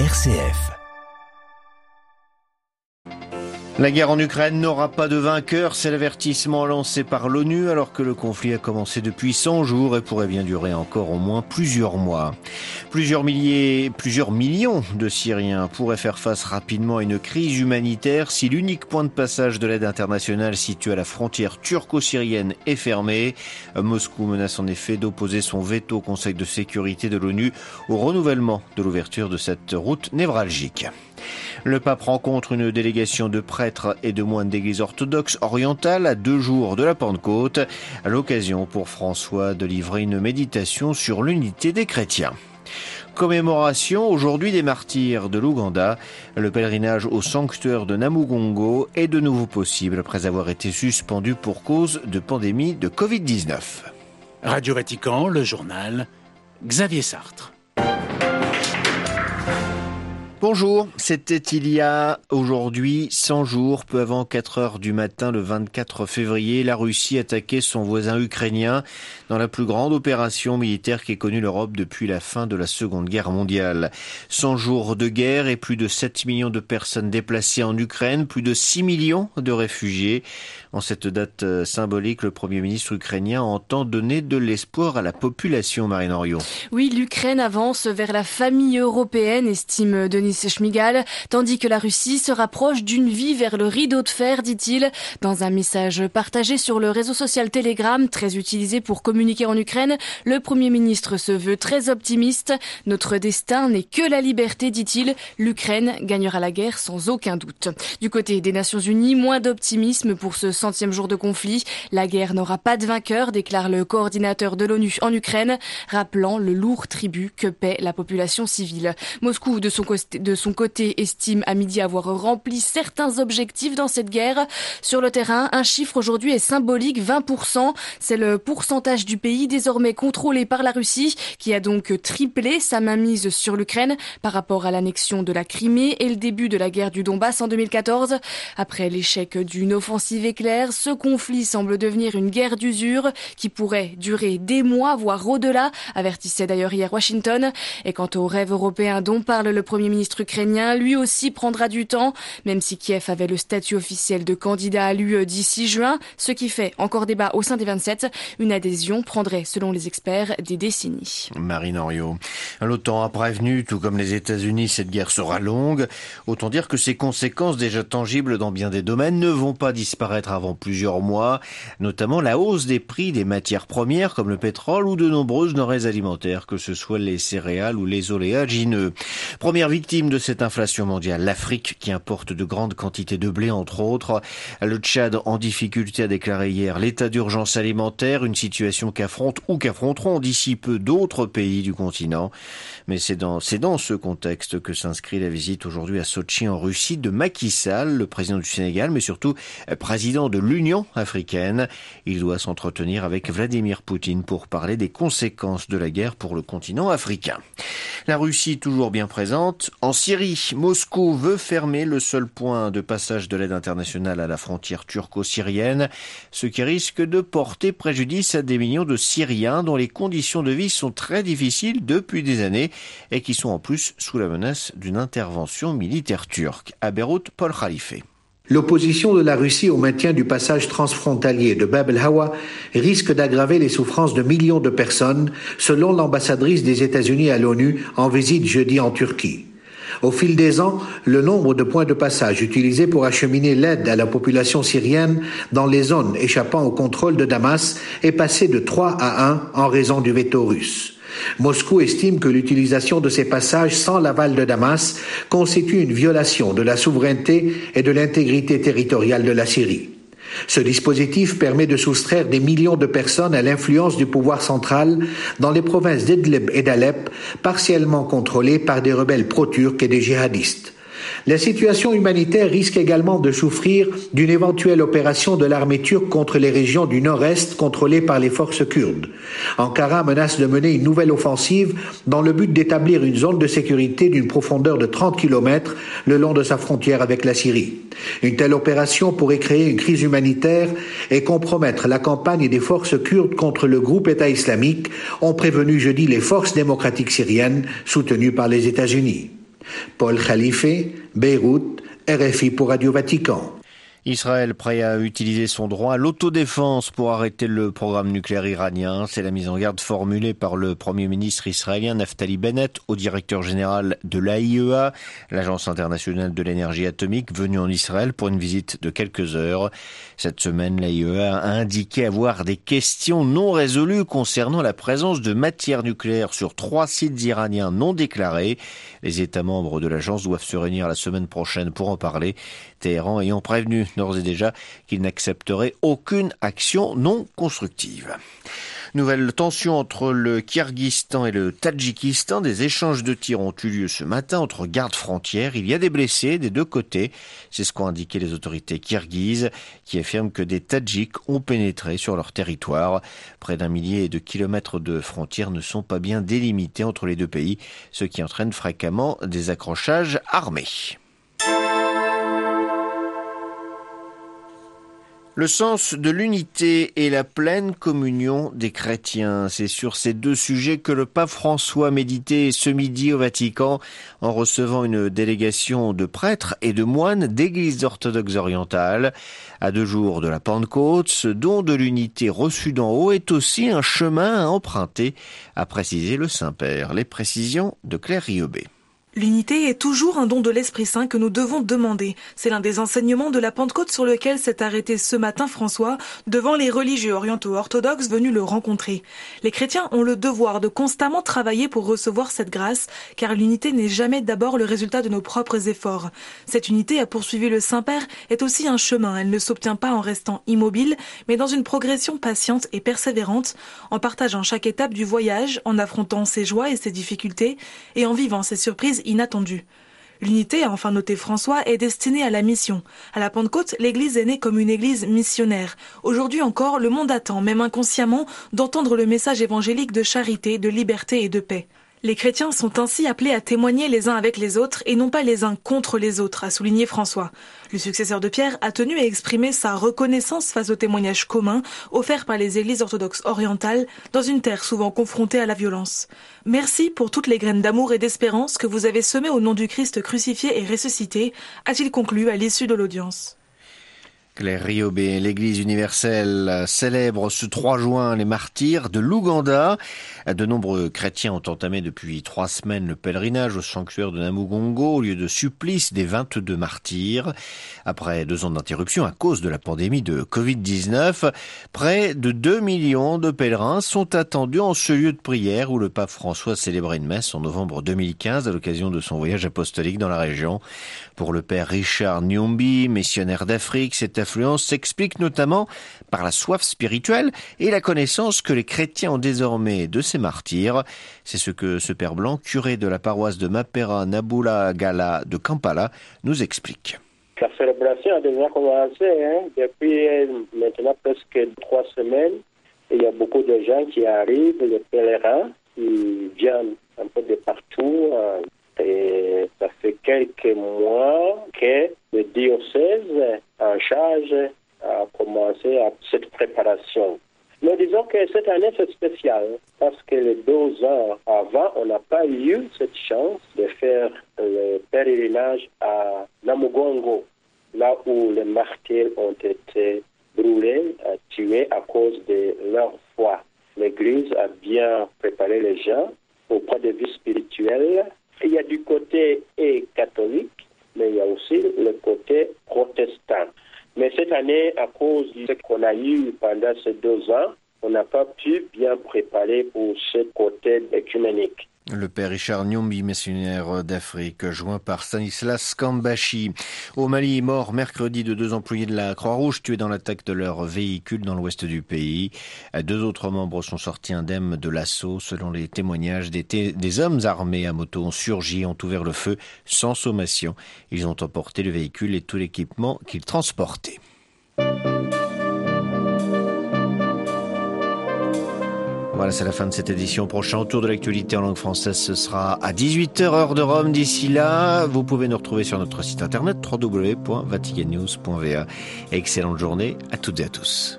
RCF. La guerre en Ukraine n'aura pas de vainqueur, c'est l'avertissement lancé par l'ONU alors que le conflit a commencé depuis 100 jours et pourrait bien durer encore au moins plusieurs mois. Plusieurs millions de Syriens pourraient faire face rapidement à une crise humanitaire si l'unique point de passage de l'aide internationale situé à la frontière turco-syrienne est fermé. Moscou menace en effet d'opposer son veto au Conseil de sécurité de l'ONU au renouvellement de l'ouverture de cette route névralgique. Le pape rencontre une délégation de prêtres et de moines d'église orthodoxe orientale à 2 jours de la Pentecôte, à l'occasion pour François de livrer une méditation sur l'unité des chrétiens. Commémoration aujourd'hui des martyrs de l'Ouganda. Le pèlerinage au sanctuaire de Namugongo est de nouveau possible après avoir été suspendu pour cause de pandémie de Covid-19. Radio Vatican, le journal, Xavier Sartre. Bonjour, c'était il y a aujourd'hui 100 jours, peu avant 4h du matin, le 24 février, la Russie attaquait son voisin ukrainien dans la plus grande opération militaire qu'ait connue l'Europe depuis la fin de la Seconde Guerre mondiale. 100 jours de guerre et plus de 7 millions de personnes déplacées en Ukraine, plus de 6 millions de réfugiés. En cette date symbolique, le Premier ministre ukrainien entend donner de l'espoir à la population, Marine Orion. Oui, l'Ukraine avance vers la famille européenne, estime Denis Schmigal, tandis que la Russie se rapproche d'une vie vers le rideau de fer, dit-il. Dans un message partagé sur le réseau social Telegram, très utilisé pour communiquer en Ukraine, le Premier ministre se veut très optimiste. Notre destin n'est que la liberté, dit-il. L'Ukraine gagnera la guerre sans aucun doute. Du côté des Nations Unies, moins d'optimisme pour ce 100e jour de conflit. La guerre n'aura pas de vainqueur, déclare le coordinateur de l'ONU en Ukraine, rappelant le lourd tribut que paie la population civile. Moscou, de son côté, estime à midi avoir rempli certains objectifs dans cette guerre. Sur le terrain, un chiffre aujourd'hui est symbolique, 20%. C'est le pourcentage du pays désormais contrôlé par la Russie, qui a donc triplé sa mainmise sur l'Ukraine par rapport à l'annexion de la Crimée et le début de la guerre du Donbass en 2014. Après l'échec d'une offensive éclair, ce conflit semble devenir une guerre d'usure qui pourrait durer des mois, voire au-delà, avertissait d'ailleurs hier Washington. Et quant au rêve européen dont parle le Premier ministre, ukrainien, lui aussi prendra du temps, même si Kiev avait le statut officiel de candidat à l'UE d'ici juin, ce qui fait encore débat au sein des 27, une adhésion prendrait, selon les experts, des décennies. Marine Henriot, l'OTAN a prévenu, tout comme les États-Unis, cette guerre sera longue. Autant dire que ses conséquences déjà tangibles dans bien des domaines ne vont pas disparaître avant plusieurs mois, notamment la hausse des prix des matières premières comme le pétrole ou de nombreuses denrées alimentaires, que ce soit les céréales ou les oléagineux. Première victime de cette inflation mondiale, l'Afrique qui importe de grandes quantités de blé entre autres. Le Tchad en difficulté a déclaré hier l'état d'urgence alimentaire, une situation qu'affronteront d'ici peu d'autres pays du continent. Mais c'est dans ce contexte que s'inscrit la visite aujourd'hui à Sotchi en Russie de Macky Sall, le président du Sénégal, mais surtout président de l'Union africaine. Il doit s'entretenir avec Vladimir Poutine pour parler des conséquences de la guerre pour le continent africain. La Russie toujours bien présente. En Syrie, Moscou veut fermer le seul point de passage de l'aide internationale à la frontière turco-syrienne, ce qui risque de porter préjudice à des millions de Syriens dont les conditions de vie sont très difficiles depuis des années et qui sont en plus sous la menace d'une intervention militaire turque. À Beyrouth, Paul Khalife. L'opposition de la Russie au maintien du passage transfrontalier de Bab el-Hawa risque d'aggraver les souffrances de millions de personnes, selon l'ambassadrice des États-Unis à l'ONU en visite jeudi en Turquie. Au fil des ans, le nombre de points de passage utilisés pour acheminer l'aide à la population syrienne dans les zones échappant au contrôle de Damas est passé de 3 à 1 en raison du veto russe. Moscou estime que l'utilisation de ces passages sans l'aval de Damas constitue une violation de la souveraineté et de l'intégrité territoriale de la Syrie. Ce dispositif permet de soustraire des millions de personnes à l'influence du pouvoir central dans les provinces d'Idlib et d'Alep, partiellement contrôlées par des rebelles pro-turcs et des djihadistes. La situation humanitaire risque également de souffrir d'une éventuelle opération de l'armée turque contre les régions du nord-est contrôlées par les forces kurdes. Ankara menace de mener une nouvelle offensive dans le but d'établir une zone de sécurité d'une profondeur de 30 km le long de sa frontière avec la Syrie. Une telle opération pourrait créer une crise humanitaire et compromettre la campagne des forces kurdes contre le groupe État islamique, ont prévenu jeudi les forces démocratiques syriennes soutenues par les États-Unis. Paul Khalife, Beyrouth, RFI pour Radio Vatican. Israël prêt à utiliser son droit à l'autodéfense pour arrêter le programme nucléaire iranien. C'est la mise en garde formulée par le Premier ministre israélien Naftali Bennett au directeur général de l'AIEA, l'Agence internationale de l'énergie atomique, venue en Israël pour une visite de quelques heures. Cette semaine, l'AIEA a indiqué avoir des questions non résolues concernant la présence de matières nucléaires sur 3 sites iraniens non déclarés. Les États membres de l'agence doivent se réunir la semaine prochaine pour en parler. Téhéran ayant prévenu d'ores et déjà qu'il n'accepterait aucune action non constructive. Nouvelle tension entre le Kyrgyzstan et le Tadjikistan. Des échanges de tirs ont eu lieu ce matin entre gardes frontières. Il y a des blessés des deux côtés. C'est ce qu'ont indiqué les autorités kirghizes qui affirment que des Tadjiks ont pénétré sur leur territoire. Près d'un millier de kilomètres de frontières ne sont pas bien délimitées entre les deux pays, ce qui entraîne fréquemment des accrochages armés. Le sens de l'unité et la pleine communion des chrétiens, c'est sur ces deux sujets que le pape François méditait ce midi au Vatican en recevant une délégation de prêtres et de moines d'églises orthodoxes orientales. À 2 jours de la Pentecôte, ce don de l'unité reçu d'en haut est aussi un chemin à emprunter, a précisé le Saint-Père. Les précisions de Claire Riobé. L'unité est toujours un don de l'Esprit Saint que nous devons demander. C'est l'un des enseignements de la Pentecôte sur lequel s'est arrêté ce matin François devant les religieux orientaux orthodoxes venus le rencontrer. Les chrétiens ont le devoir de constamment travailler pour recevoir cette grâce, car l'unité n'est jamais d'abord le résultat de nos propres efforts. Cette unité, a poursuivi le Saint-Père, est aussi un chemin. Elle ne s'obtient pas en restant immobile, mais dans une progression patiente et persévérante, en partageant chaque étape du voyage, en affrontant ses joies et ses difficultés, et en vivant ses surprises inattendue. L'unité, a enfin noté François, est destinée à la mission. À la Pentecôte, l'Église est née comme une Église missionnaire. Aujourd'hui encore, le monde attend, même inconsciemment, d'entendre le message évangélique de charité, de liberté et de paix. Les chrétiens sont ainsi appelés à témoigner les uns avec les autres et non pas les uns contre les autres, a souligné François. Le successeur de Pierre a tenu à exprimer sa reconnaissance face au témoignage commun offert par les églises orthodoxes orientales dans une terre souvent confrontée à la violence. Merci pour toutes les graines d'amour et d'espérance que vous avez semées au nom du Christ crucifié et ressuscité, a-t-il conclu à l'issue de l'audience. Claire Riobé, l'Église universelle célèbre ce 3 juin les martyrs de l'Ouganda. De nombreux chrétiens ont entamé depuis 3 semaines le pèlerinage au sanctuaire de Namugongo, au lieu de supplice des 22 martyrs. Après 2 ans d'interruption à cause de la pandémie de Covid-19, près de 2 millions de pèlerins sont attendus en ce lieu de prière où le pape François célébrait une messe en novembre 2015 à l'occasion de son voyage apostolique dans la région. Pour le père Richard Nyombi, missionnaire d'Afrique, cette influence s'explique notamment par la soif spirituelle et la connaissance que les chrétiens ont désormais de ces martyrs. C'est ce que ce père blanc, curé de la paroisse de Mapera Nabulagala de Kampala, nous explique. La célébration a déjà commencé depuis maintenant presque 3 semaines. Il y a beaucoup de gens qui arrivent, les pèlerins qui viennent un peu de partout. Et ça fait quelques mois que le diocèse en charge a commencé cette préparation. Mais disons que cette année c'est spécial parce que les 2 ans avant, on n'a pas eu cette chance de faire le pèlerinage à Namugongo, là où les martyrs ont été brûlés, tués à cause de leur foi. L'Église a bien préparé les gens au point de vue spirituel. Il y a du côté catholique, mais il y a aussi le côté protestant. Mais cette année, à cause de ce qu'on a eu pendant ces 2 ans, on n'a pas pu bien préparer pour ce côté écuménique. Le père Richard Nyombi, missionnaire d'Afrique, joint par Stanislas Kambashi. Au Mali, mort mercredi de 2 employés de la Croix-Rouge tués dans l'attaque de leur véhicule dans l'ouest du pays. 2 autres membres sont sortis indemnes de l'assaut. Selon les témoignages, des hommes armés à moto ont surgi et ont ouvert le feu sans sommation. Ils ont emporté le véhicule et tout l'équipement qu'ils transportaient. Voilà, c'est la fin de cette édition. Prochain tour de l'actualité en langue française, ce sera à 18h heure de Rome. D'ici là, vous pouvez nous retrouver sur notre site internet www.vaticannews.va. Excellente journée à toutes et à tous.